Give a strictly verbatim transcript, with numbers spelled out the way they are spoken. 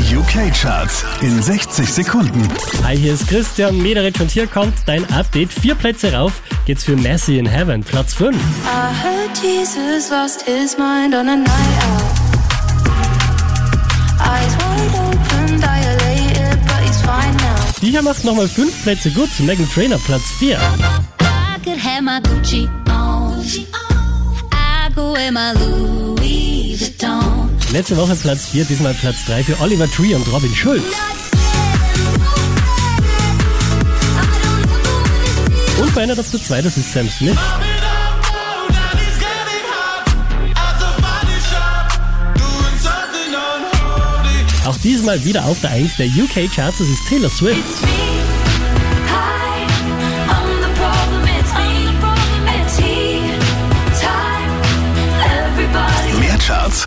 Die U K Charts in sechzig Sekunden. Hi, hier ist Christian Mederitsch und hier kommt dein Update. Vier Plätze rauf geht's für Messi in Heaven, Platz fünf. Die hier macht nochmal fünf Plätze gut zu Meghan Trainor, Platz vier. Letzte Woche Platz vier, diesmal Platz drei für Oliver Tree und Robin Schulz. Und bei einer das zu zwei, das ist Sam Smith. Auch diesmal wieder auf der eins der U K Charts, das ist Taylor Swift. Charts